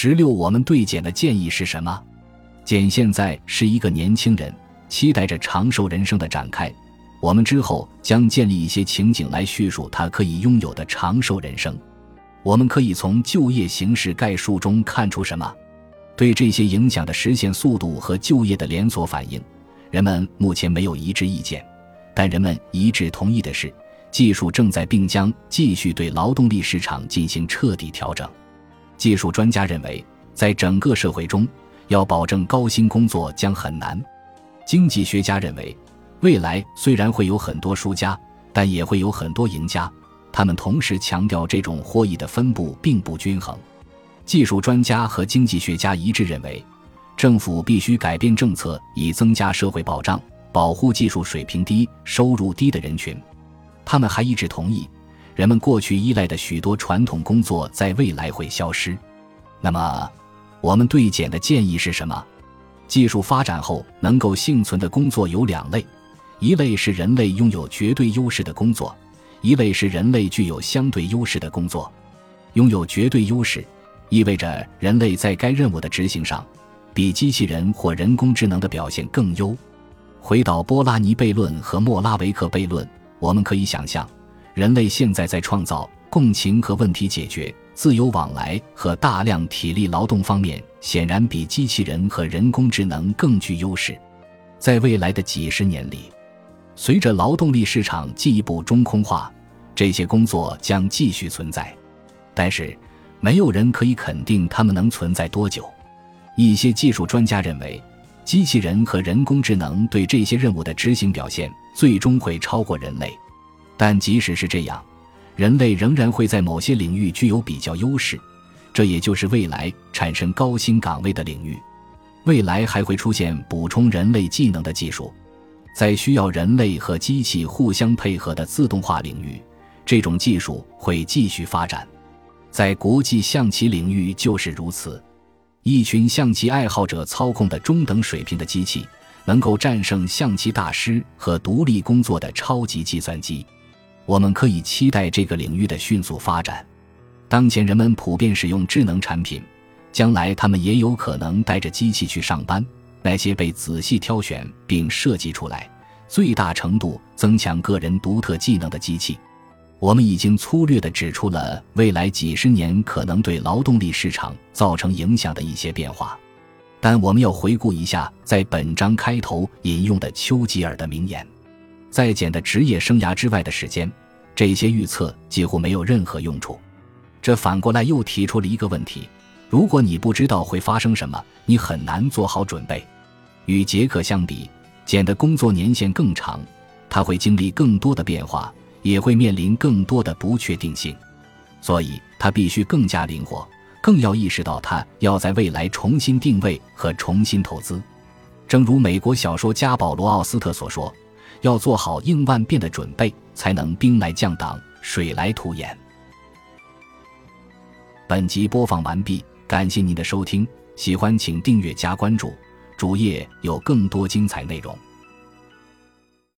16我们对简的建议是什么？简现在是一个年轻人，期待着长寿人生的展开。我们之后将建立一些情景来叙述他可以拥有的长寿人生。我们可以从就业形势概述中看出什么？对这些影响的实现速度和就业的连锁反应，人们目前没有一致意见，但人们一致同意的是，技术正在并将继续对劳动力市场进行彻底调整。技术专家认为，在整个社会中，要保证高薪工作将很难。经济学家认为，未来虽然会有很多输家，但也会有很多赢家，他们同时强调这种获益的分布并不均衡。技术专家和经济学家一致认为，政府必须改变政策以增加社会保障，保护技术水平低、收入低的人群。他们还一致同意，人们过去依赖的许多传统工作在未来会消失。那么，我们对简的建议是什么？技术发展后能够幸存的工作有两类，一类是人类拥有绝对优势的工作，一类是人类具有相对优势的工作。拥有绝对优势意味着人类在该任务的执行上比机器人或人工智能的表现更优。回到波拉尼悖论和莫拉维克悖论，我们可以想象，人类现在在创造、共情和问题解决、自由往来和大量体力劳动方面显然比机器人和人工智能更具优势。在未来的几十年里，随着劳动力市场进一步中空化，这些工作将继续存在，但是没有人可以肯定它们能存在多久。一些技术专家认为，机器人和人工智能对这些任务的执行表现最终会超过人类，但即使是这样，人类仍然会在某些领域具有比较优势，这也就是未来产生高薪岗位的领域。未来还会出现补充人类技能的技术，在需要人类和机器互相配合的自动化领域，这种技术会继续发展。在国际象棋领域就是如此，一群象棋爱好者操控的中等水平的机器，能够战胜象棋大师和独立工作的超级计算机。我们可以期待这个领域的迅速发展。当前人们普遍使用智能产品，将来他们也有可能带着机器去上班，那些被仔细挑选并设计出来，最大程度增强个人独特技能的机器。我们已经粗略地指出了未来几十年可能对劳动力市场造成影响的一些变化，但我们要回顾一下在本章开头引用的丘吉尔的名言：在简的职业生涯之外的时间，这些预测几乎没有任何用处。这反过来又提出了一个问题：如果你不知道会发生什么，你很难做好准备。与杰克相比，简的工作年限更长，他会经历更多的变化，也会面临更多的不确定性，所以他必须更加灵活，更要意识到他要在未来重新定位和重新投资。正如美国小说家保罗·奥斯特所说，要做好应万变的准备，才能兵来将挡，水来土掩。本集播放完毕，感谢您的收听，喜欢请订阅加关注，主页有更多精彩内容。